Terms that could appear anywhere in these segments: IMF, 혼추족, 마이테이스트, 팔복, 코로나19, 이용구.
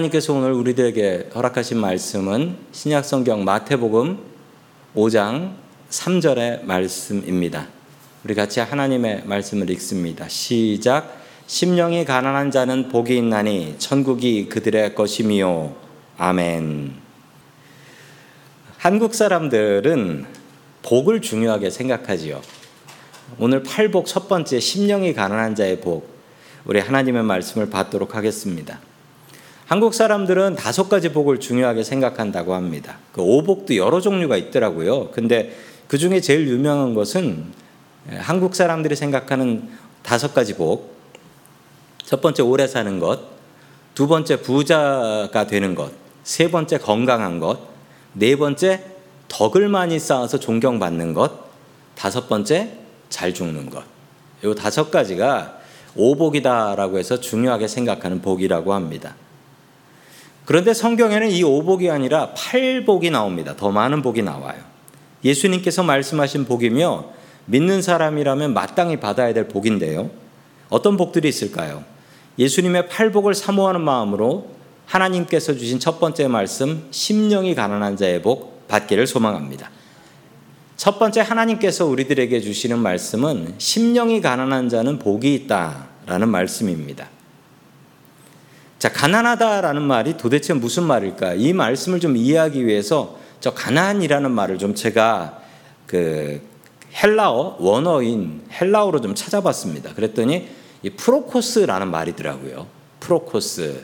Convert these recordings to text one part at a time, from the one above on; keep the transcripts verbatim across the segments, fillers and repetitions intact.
하나님께서 오늘 우리들에게 허락하신 말씀은 신약성경 마태복음 오 장 삼 절의 말씀입니다. 우리 같이 하나님의 말씀을 읽습니다. 시작. 심령이 가난한 자는 복이 있나니 천국이 그들의 것이미요. 아멘. 한국 사람들은 복을 중요하게 생각하지요. 오늘 팔복 첫 번째 심령이 가난한 자의 복, 우리 하나님의 말씀을 받도록 하겠습니다. 한국 사람들은 다섯 가지 복을 중요하게 생각한다고 합니다. 그 오복도 여러 종류가 있더라고요. 근데 그 중에 제일 유명한 것은 한국 사람들이 생각하는 다섯 가지 복. 첫 번째 오래 사는 것, 두 번째 부자가 되는 것, 세 번째 건강한 것, 네 번째 덕을 많이 쌓아서 존경받는 것, 다섯 번째 잘 죽는 것. 이 다섯 가지가 오복이다라고 해서 중요하게 생각하는 복이라고 합니다. 그런데 성경에는 이 오복이 아니라 팔복이 나옵니다. 더 많은 복이 나와요. 예수님께서 말씀하신 복이며 믿는 사람이라면 마땅히 받아야 될 복인데요. 어떤 복들이 있을까요? 예수님의 팔복을 사모하는 마음으로 하나님께서 주신 첫 번째 말씀, 심령이 가난한 자의 복 받기를 소망합니다. 첫 번째 하나님께서 우리들에게 주시는 말씀은 심령이 가난한 자는 복이 있다라는 말씀입니다. 자, 가난하다라는 말이 도대체 무슨 말일까? 이 말씀을 좀 이해하기 위해서 저 가난이라는 말을 좀 제가 그 헬라어 원어인 헬라어로 좀 찾아봤습니다. 그랬더니 이 프로코스라는 말이더라고요. 프로코스.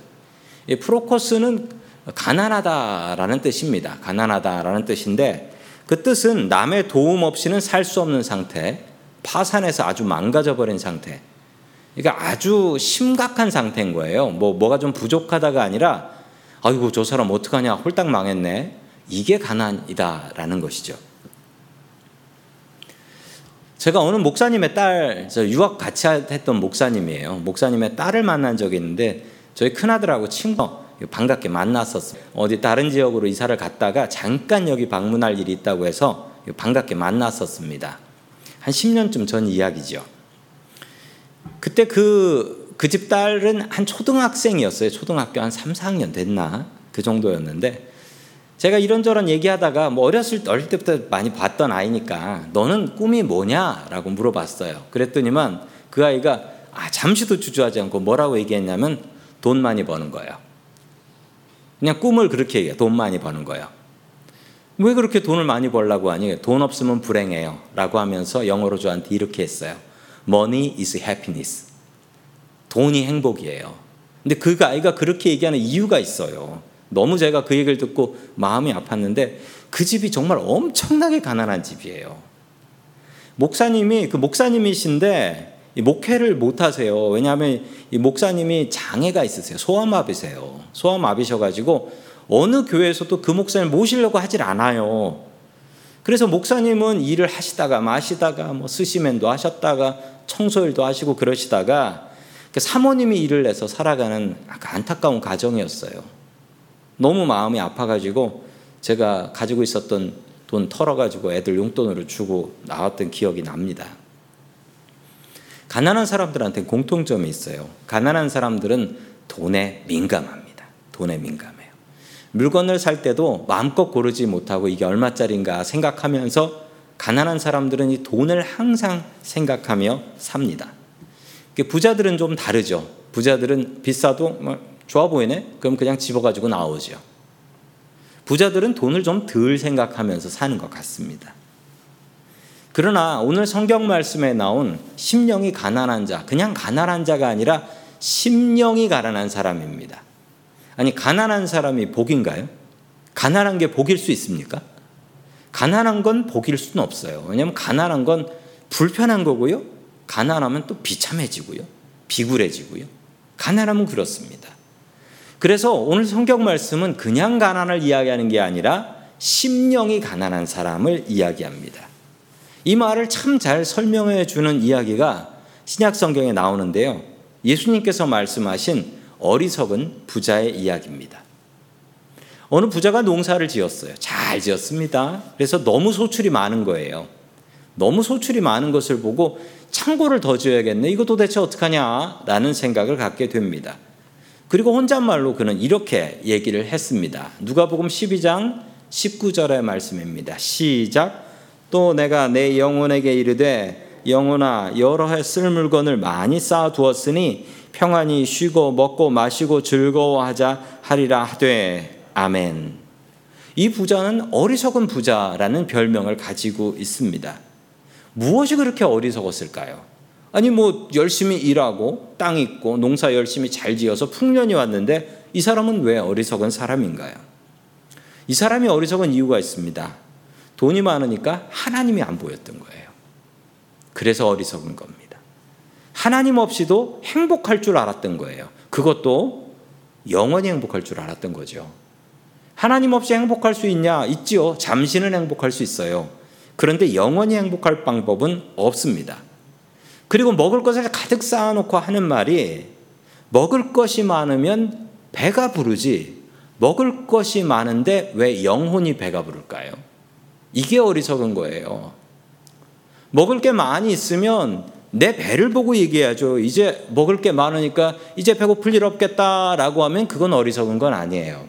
이 프로코스는 가난하다라는 뜻입니다. 가난하다라는 뜻인데 그 뜻은 남의 도움 없이는 살 수 없는 상태, 파산해서 아주 망가져버린 상태. 그러니까 아주 심각한 상태인 거예요. 뭐, 뭐가 좀 부족하다가 아니라, 아이고, 저 사람 어떡하냐, 홀딱 망했네. 이게 가난이다라는 것이죠. 제가 어느 목사님의 딸, 저 유학 같이 했던 목사님이에요. 목사님의 딸을 만난 적이 있는데, 저희 큰아들하고 친구, 반갑게 만났었어요. 어디 다른 지역으로 이사를 갔다가 잠깐 여기 방문할 일이 있다고 해서 반갑게 만났었습니다. 한 십 년쯤 전 이야기죠. 그때 그, 그 집 딸은 한 초등학생이었어요. 초등학교 한 삼, 사 학년 됐나? 그 정도였는데, 제가 이런저런 얘기하다가, 뭐, 어렸을 때, 어릴 때부터 많이 봤던 아이니까, 너는 꿈이 뭐냐? 라고 물어봤어요. 그랬더니만, 그 아이가, 아, 잠시도 주저하지 않고 뭐라고 얘기했냐면, 돈 많이 버는 거예요. 그냥 꿈을 그렇게 얘기해요. 돈 많이 버는 거예요. 왜 그렇게 돈을 많이 벌라고 하니? 돈 없으면 불행해요. 라고 하면서 영어로 저한테 이렇게 했어요. Money is happiness. 돈이 행복이에요. 근데 그 아이가 그렇게 얘기하는 이유가 있어요. 너무 제가 그 얘기를 듣고 마음이 아팠는데 그 집이 정말 엄청나게 가난한 집이에요. 목사님이, 그 목사님이신데 목회를 못 하세요. 왜냐하면 이 목사님이 장애가 있으세요. 소아마비세요. 소아마비셔가지고 어느 교회에서도 그 목사님 모시려고 하질 않아요. 그래서 목사님은 일을 하시다가 마시다가 뭐 스시맨도 하셨다가 청소일도 하시고 그러시다가 사모님이 일을 해서 살아가는 안타까운 가정이었어요. 너무 마음이 아파가지고 제가 가지고 있었던 돈 털어가지고 애들 용돈으로 주고 나왔던 기억이 납니다. 가난한 사람들한테 공통점이 있어요. 가난한 사람들은 돈에 민감합니다. 돈에 민감. 물건을 살 때도 마음껏 고르지 못하고 이게 얼마짜리인가 생각하면서 가난한 사람들은 이 돈을 항상 생각하며 삽니다. 부자들은 좀 다르죠. 부자들은 비싸도 좋아 보이네? 그럼 그냥 집어가지고 나오죠. 부자들은 돈을 좀 덜 생각하면서 사는 것 같습니다. 그러나 오늘 성경 말씀에 나온 심령이 가난한 자, 그냥 가난한 자가 아니라 심령이 가난한 사람입니다. 아니, 가난한 사람이 복인가요? 가난한 게 복일 수 있습니까? 가난한 건 복일 수는 없어요. 왜냐하면 가난한 건 불편한 거고요. 가난하면 또 비참해지고요. 비굴해지고요. 가난하면 그렇습니다. 그래서 오늘 성경 말씀은 그냥 가난을 이야기하는 게 아니라 심령이 가난한 사람을 이야기합니다. 이 말을 참 잘 설명해 주는 이야기가 신약 성경에 나오는데요. 예수님께서 말씀하신 어리석은 부자의 이야기입니다. 어느 부자가 농사를 지었어요. 잘 지었습니다. 그래서 너무 소출이 많은 거예요. 너무 소출이 많은 것을 보고 창고를 더 지어야겠네. 이거 도대체 어떡하냐? 라는 생각을 갖게 됩니다. 그리고 혼잣말로 그는 이렇게 얘기를 했습니다. 누가복음 십이 장 십구 절의 말씀입니다. 시작. 또 내가 내 영혼에게 이르되 영혼아 여러 해 쓸 물건을 많이 쌓아두었으니 평안히 쉬고 먹고 마시고 즐거워하자 하리라 하되 아멘. 이 부자는 어리석은 부자라는 별명을 가지고 있습니다. 무엇이 그렇게 어리석었을까요? 아니 뭐 열심히 일하고 땅 있고 농사 열심히 잘 지어서 풍년이 왔는데 이 사람은 왜 어리석은 사람인가요? 이 사람이 어리석은 이유가 있습니다. 돈이 많으니까 하나님이 안 보였던 거예요. 그래서 어리석은 겁니다. 하나님 없이도 행복할 줄 알았던 거예요. 그것도 영원히 행복할 줄 알았던 거죠. 하나님 없이 행복할 수 있냐? 있지요. 잠시는 행복할 수 있어요. 그런데 영원히 행복할 방법은 없습니다. 그리고 먹을 것을 가득 쌓아놓고 하는 말이 먹을 것이 많으면 배가 부르지 먹을 것이 많은데 왜 영혼이 배가 부를까요? 이게 어리석은 거예요. 먹을 게 많이 있으면 내 배를 보고 얘기해야죠. 이제 먹을 게 많으니까 이제 배고플 일 없겠다라고 하면 그건 어리석은 건 아니에요.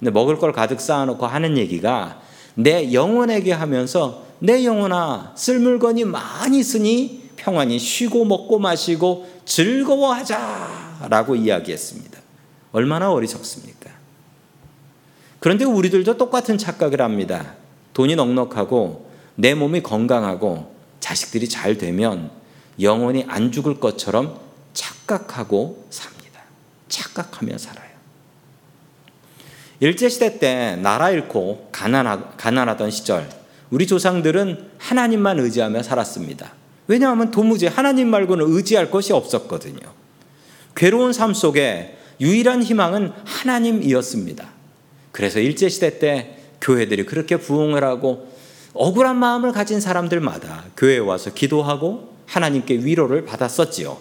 근데 먹을 걸 가득 쌓아놓고 하는 얘기가 내 영혼에게 하면서 내 영혼아 쓸 물건이 많이 있으니 평안히 쉬고 먹고 마시고 즐거워하자라고 이야기했습니다. 얼마나 어리석습니까? 그런데 우리들도 똑같은 착각을 합니다. 돈이 넉넉하고 내 몸이 건강하고 자식들이 잘 되면 영원히 안 죽을 것처럼 착각하고 삽니다. 착각하며 살아요. 일제시대 때 나라 잃고 가난하, 가난하던 시절 우리 조상들은 하나님만 의지하며 살았습니다. 왜냐하면 도무지 하나님 말고는 의지할 것이 없었거든요. 괴로운 삶 속에 유일한 희망은 하나님이었습니다. 그래서 일제시대 때 교회들이 그렇게 부흥을 하고 억울한 마음을 가진 사람들마다 교회에 와서 기도하고 하나님께 위로를 받았었지요.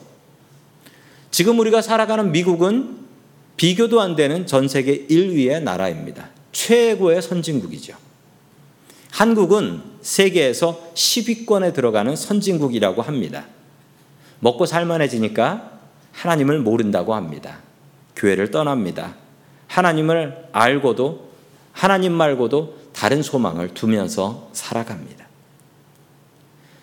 지금 우리가 살아가는 미국은 비교도 안 되는 전 세계 일 위의 나라입니다. 최고의 선진국이죠. 한국은 세계에서 십 위권에 들어가는 선진국이라고 합니다. 먹고 살만해지니까 하나님을 모른다고 합니다. 교회를 떠납니다. 하나님을 알고도 하나님 말고도 다른 소망을 두면서 살아갑니다.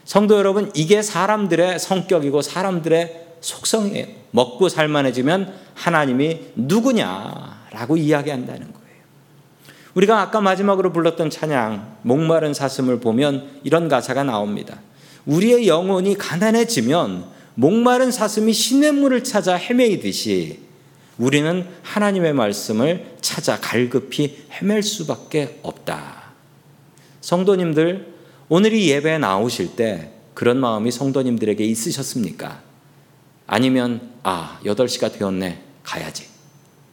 성도 여러분, 이게 사람들의 성격이고 사람들의 속성이에요. 먹고 살만해지면 하나님이 누구냐라고 이야기한다는 거예요. 우리가 아까 마지막으로 불렀던 찬양 목마른 사슴을 보면 이런 가사가 나옵니다. 우리의 영혼이 가난해지면 목마른 사슴이 시냇물을 찾아 헤매이듯이 우리는 하나님의 말씀을 찾아 갈급히 헤맬 수밖에 없다. 성도님들, 오늘 이 예배에 나오실 때 그런 마음이 성도님들에게 있으셨습니까? 아니면 아, 여덟 시가 되었네. 가야지.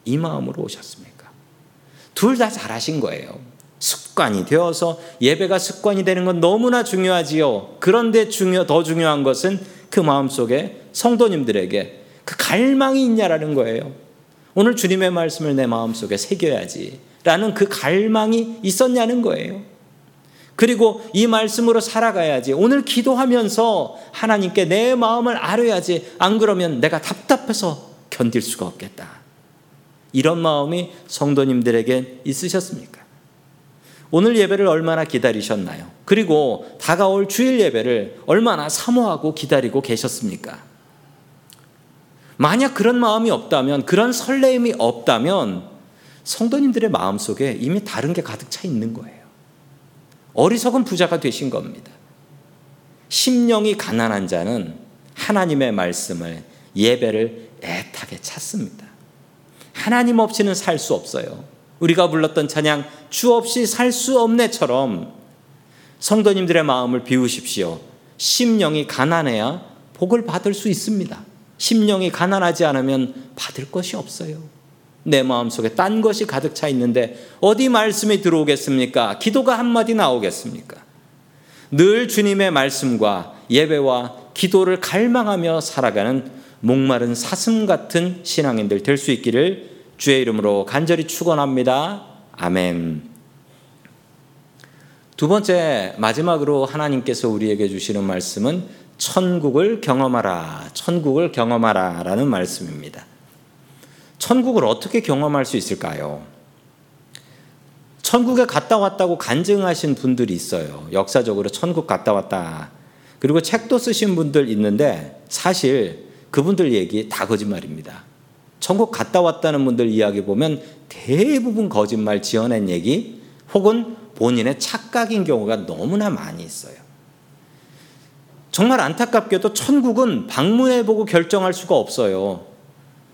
이 마음으로 오셨습니까? 둘 다 잘하신 거예요. 습관이 되어서 예배가 습관이 되는 건 너무나 중요하지요. 그런데 중요, 더 중요한 것은 그 마음속에 성도님들에게 그 갈망이 있냐라는 거예요. 오늘 주님의 말씀을 내 마음속에 새겨야지 라는 그 갈망이 있었냐는 거예요. 그리고 이 말씀으로 살아가야지. 오늘 기도하면서 하나님께 내 마음을 알아야지. 안 그러면 내가 답답해서 견딜 수가 없겠다. 이런 마음이 성도님들에게 있으셨습니까? 오늘 예배를 얼마나 기다리셨나요? 그리고 다가올 주일 예배를 얼마나 사모하고 기다리고 계셨습니까? 만약 그런 마음이 없다면, 그런 설레임이 없다면 성도님들의 마음속에 이미 다른 게 가득 차 있는 거예요. 어리석은 부자가 되신 겁니다. 심령이 가난한 자는 하나님의 말씀을, 예배를 애타게 찾습니다. 하나님 없이는 살 수 없어요. 우리가 불렀던 찬양 주 없이 살 수 없네처럼 성도님들의 마음을 비우십시오. 심령이 가난해야 복을 받을 수 있습니다. 심령이 가난하지 않으면 받을 것이 없어요. 내 마음속에 딴 것이 가득 차 있는데 어디 말씀이 들어오겠습니까? 기도가 한마디 나오겠습니까? 늘 주님의 말씀과 예배와 기도를 갈망하며 살아가는 목마른 사슴 같은 신앙인들 될 수 있기를 주의 이름으로 간절히 축원합니다. 아멘. 두 번째, 마지막으로 하나님께서 우리에게 주시는 말씀은 천국을 경험하라, 천국을 경험하라 라는 말씀입니다. 천국을 어떻게 경험할 수 있을까요? 천국에 갔다 왔다고 간증하신 분들이 있어요. 역사적으로 천국 갔다 왔다. 그리고 책도 쓰신 분들 있는데 사실 그분들 얘기 다 거짓말입니다. 천국 갔다 왔다는 분들 이야기 보면 대부분 거짓말 지어낸 얘기 혹은 본인의 착각인 경우가 너무나 많이 있어요. 정말 안타깝게도 천국은 방문해보고 결정할 수가 없어요.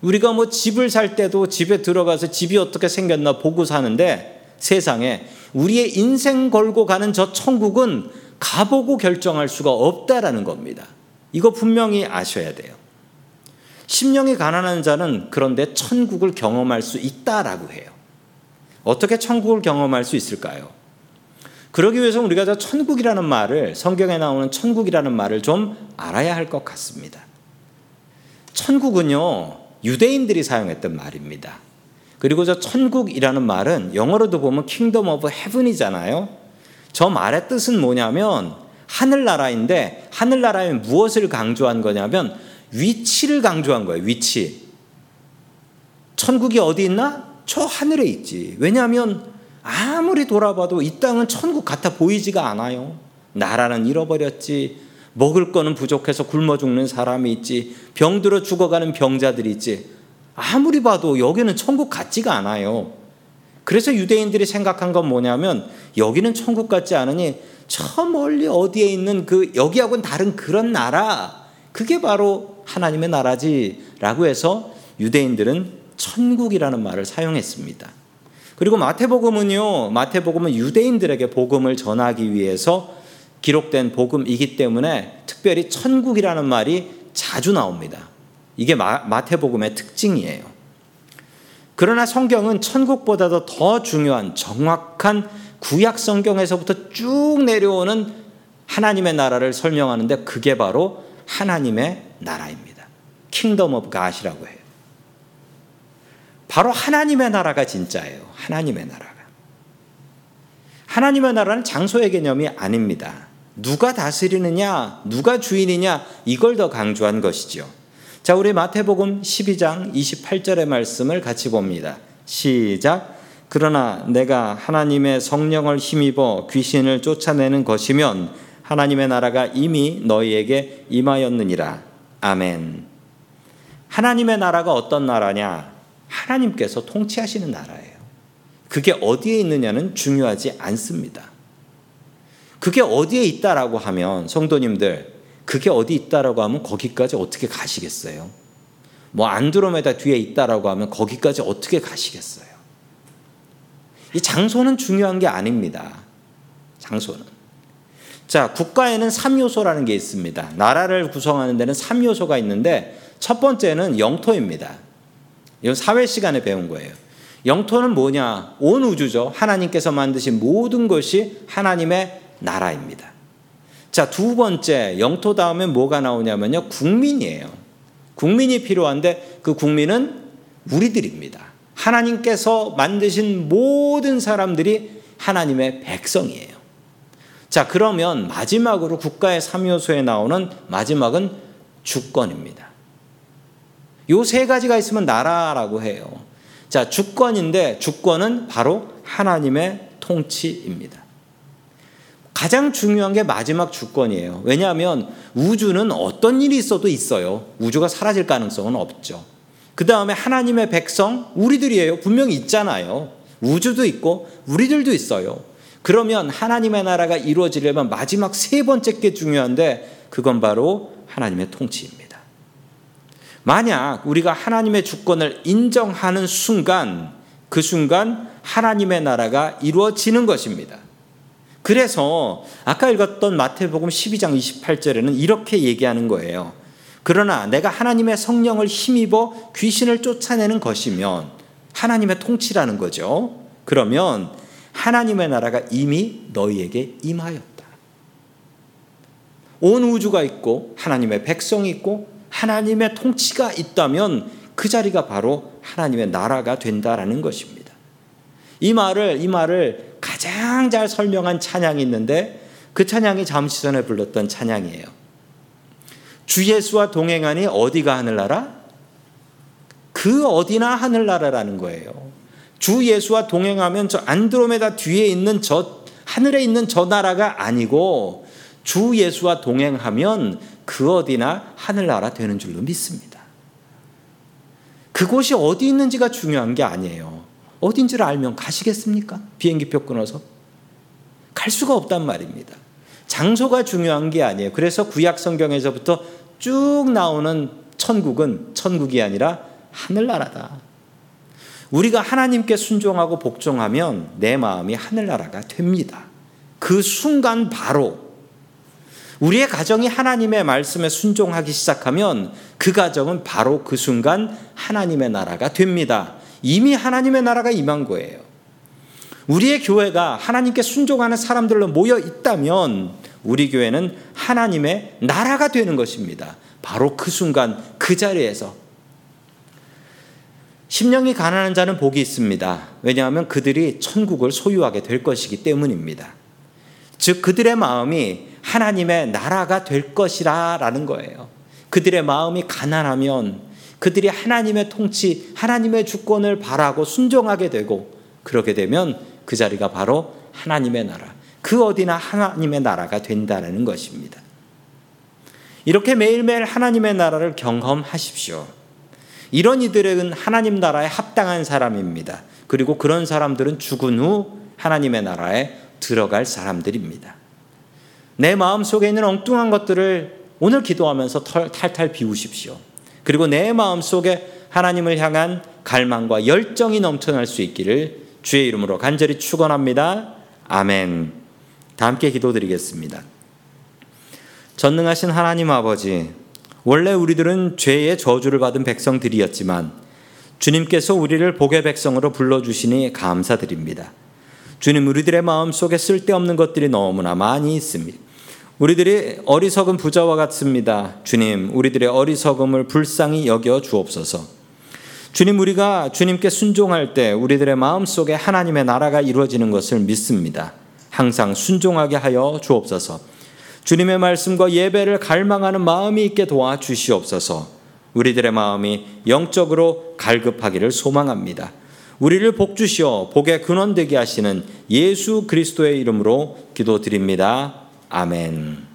우리가 뭐 집을 살 때도 집에 들어가서 집이 어떻게 생겼나 보고 사는데 세상에 우리의 인생 걸고 가는 저 천국은 가보고 결정할 수가 없다라는 겁니다. 이거 분명히 아셔야 돼요. 심령이 가난한 자는 그런데 천국을 경험할 수 있다라고 해요. 어떻게 천국을 경험할 수 있을까요? 그러기 위해서 우리가 저 천국이라는 말을, 성경에 나오는 천국이라는 말을 좀 알아야 할 것 같습니다. 천국은요, 유대인들이 사용했던 말입니다. 그리고 저 천국이라는 말은 영어로도 보면 킹덤 오브 헤븐이잖아요. 저 말의 뜻은 뭐냐면 하늘나라인데 하늘나라에 무엇을 강조한 거냐면 위치를 강조한 거예요. 위치. 천국이 어디 있나? 저 하늘에 있지. 왜냐하면 아무리 돌아봐도 이 땅은 천국 같아 보이지가 않아요. 나라는 잃어버렸지. 먹을 거는 부족해서 굶어 죽는 사람이 있지. 병들어 죽어가는 병자들이 있지. 아무리 봐도 여기는 천국 같지가 않아요. 그래서 유대인들이 생각한 건 뭐냐면 여기는 천국 같지 않으니 저 멀리 어디에 있는 그 여기하고는 다른 그런 나라, 그게 바로 하나님의 나라지라고 해서 유대인들은 천국이라는 말을 사용했습니다. 그리고 마태복음은요, 마태복음은 유대인들에게 복음을 전하기 위해서 기록된 복음이기 때문에 특별히 천국이라는 말이 자주 나옵니다. 이게 마, 마태복음의 특징이에요. 그러나 성경은 천국보다도 더 중요한 정확한 구약 성경에서부터 쭉 내려오는 하나님의 나라를 설명하는데 그게 바로 하나님의 나라입니다. 킹덤 오브 갓이라고 해요. 바로 하나님의 나라가 진짜예요. 하나님의 나라가. 하나님의 나라는 장소의 개념이 아닙니다. 누가 다스리느냐, 누가 주인이냐, 이걸 더 강조한 것이죠. 자, 우리 마태복음 십이 장 이십팔 절의 말씀을 같이 봅니다. 시작. 그러나 내가 하나님의 성령을 힘입어 귀신을 쫓아내는 것이면 하나님의 나라가 이미 너희에게 임하였느니라. 아멘. 하나님의 나라가 어떤 나라냐? 하나님께서 통치하시는 나라예요. 그게 어디에 있느냐는 중요하지 않습니다. 그게 어디에 있다라고 하면, 성도님들, 그게 어디 있다라고 하면 거기까지 어떻게 가시겠어요? 뭐 안드로메다 뒤에 있다라고 하면 거기까지 어떻게 가시겠어요? 이 장소는 중요한 게 아닙니다. 장소는. 자, 국가에는 삼 요소라는 게 있습니다. 나라를 구성하는 데는 삼 요소가 있는데 첫 번째는 영토입니다. 이건 사회 시간에 배운 거예요. 영토는 뭐냐? 온 우주죠. 하나님께서 만드신 모든 것이 하나님의 나라입니다. 자, 두 번째, 영토 다음에 뭐가 나오냐면요, 국민이에요. 국민이 필요한데 그 국민은 우리들입니다. 하나님께서 만드신 모든 사람들이 하나님의 백성이에요. 자, 그러면 마지막으로 국가의 삼 요소에 나오는 마지막은 주권입니다. 요 세 가지가 있으면 나라라고 해요. 자, 주권인데 주권은 바로 하나님의 통치입니다. 가장 중요한 게 마지막 주권이에요. 왜냐하면 우주는 어떤 일이 있어도 있어요. 우주가 사라질 가능성은 없죠. 그 다음에 하나님의 백성, 우리들이에요. 분명히 있잖아요. 우주도 있고 우리들도 있어요. 그러면 하나님의 나라가 이루어지려면 마지막 세 번째 게 중요한데 그건 바로 하나님의 통치입니다. 만약 우리가 하나님의 주권을 인정하는 순간, 그 순간 하나님의 나라가 이루어지는 것입니다. 그래서 아까 읽었던 마태복음 십이 장 이십팔 절에는 이렇게 얘기하는 거예요. 그러나 내가 하나님의 성령을 힘입어 귀신을 쫓아내는 것이면, 하나님의 통치라는 거죠. 그러면 하나님의 나라가 이미 너희에게 임하였다. 온 우주가 있고 하나님의 백성이 있고 하나님의 통치가 있다면 그 자리가 바로 하나님의 나라가 된다라는 것입니다. 이 말을 이 말을 가장 잘 설명한 찬양이 있는데 그 찬양이 잠시 전에 불렀던 찬양이에요. 주 예수와 동행하니 어디가 하늘나라? 그 어디나 하늘나라라는 거예요. 주 예수와 동행하면 저 안드로메다 뒤에 있는 저 하늘에 있는 저 나라가 아니고 주 예수와 동행하면 그 어디나 하늘나라 되는 줄로 믿습니다. 그곳이 어디 있는지가 중요한 게 아니에요. 어딘지를 알면 가시겠습니까? 비행기표 끊어서. 갈 수가 없단 말입니다. 장소가 중요한 게 아니에요. 그래서 구약 성경에서부터 쭉 나오는 천국은 천국이 아니라 하늘나라다. 우리가 하나님께 순종하고 복종하면 내 마음이 하늘나라가 됩니다. 그 순간 바로 우리의 가정이 하나님의 말씀에 순종하기 시작하면 그 가정은 바로 그 순간 하나님의 나라가 됩니다. 이미 하나님의 나라가 임한 거예요. 우리의 교회가 하나님께 순종하는 사람들로 모여 있다면 우리 교회는 하나님의 나라가 되는 것입니다. 바로 그 순간 그 자리에서. 심령이 가난한 자는 복이 있습니다. 왜냐하면 그들이 천국을 소유하게 될 것이기 때문입니다. 즉 그들의 마음이 하나님의 나라가 될 것이라라는 거예요. 그들의 마음이 가난하면 그들이 하나님의 통치, 하나님의 주권을 바라고 순종하게 되고 그렇게 되면 그 자리가 바로 하나님의 나라, 그 어디나 하나님의 나라가 된다는 것입니다. 이렇게 매일매일 하나님의 나라를 경험하십시오. 이런 이들은 하나님 나라에 합당한 사람입니다. 그리고 그런 사람들은 죽은 후 하나님의 나라에 들어갈 사람들입니다. 내 마음속에 있는 엉뚱한 것들을 오늘 기도하면서 탈탈 비우십시오. 그리고 내 마음속에 하나님을 향한 갈망과 열정이 넘쳐날 수 있기를 주의 이름으로 간절히 축원합니다. 아멘. 다 함께 기도드리겠습니다. 전능하신 하나님 아버지, 원래 우리들은 죄의 저주를 받은 백성들이었지만 주님께서 우리를 복의 백성으로 불러주시니 감사드립니다. 주님, 우리들의 마음속에 쓸데없는 것들이 너무나 많이 있습니다. 우리들이 어리석은 부자와 같습니다. 주님, 우리들의 어리석음을 불쌍히 여겨 주옵소서. 주님, 우리가 주님께 순종할 때 우리들의 마음속에 하나님의 나라가 이루어지는 것을 믿습니다. 항상 순종하게 하여 주옵소서. 주님의 말씀과 예배를 갈망하는 마음이 있게 도와주시옵소서. 우리들의 마음이 영적으로 갈급하기를 소망합니다. 우리를 복주시어 복의 근원되게 하시는 예수 그리스도의 이름으로 기도드립니다. 아멘.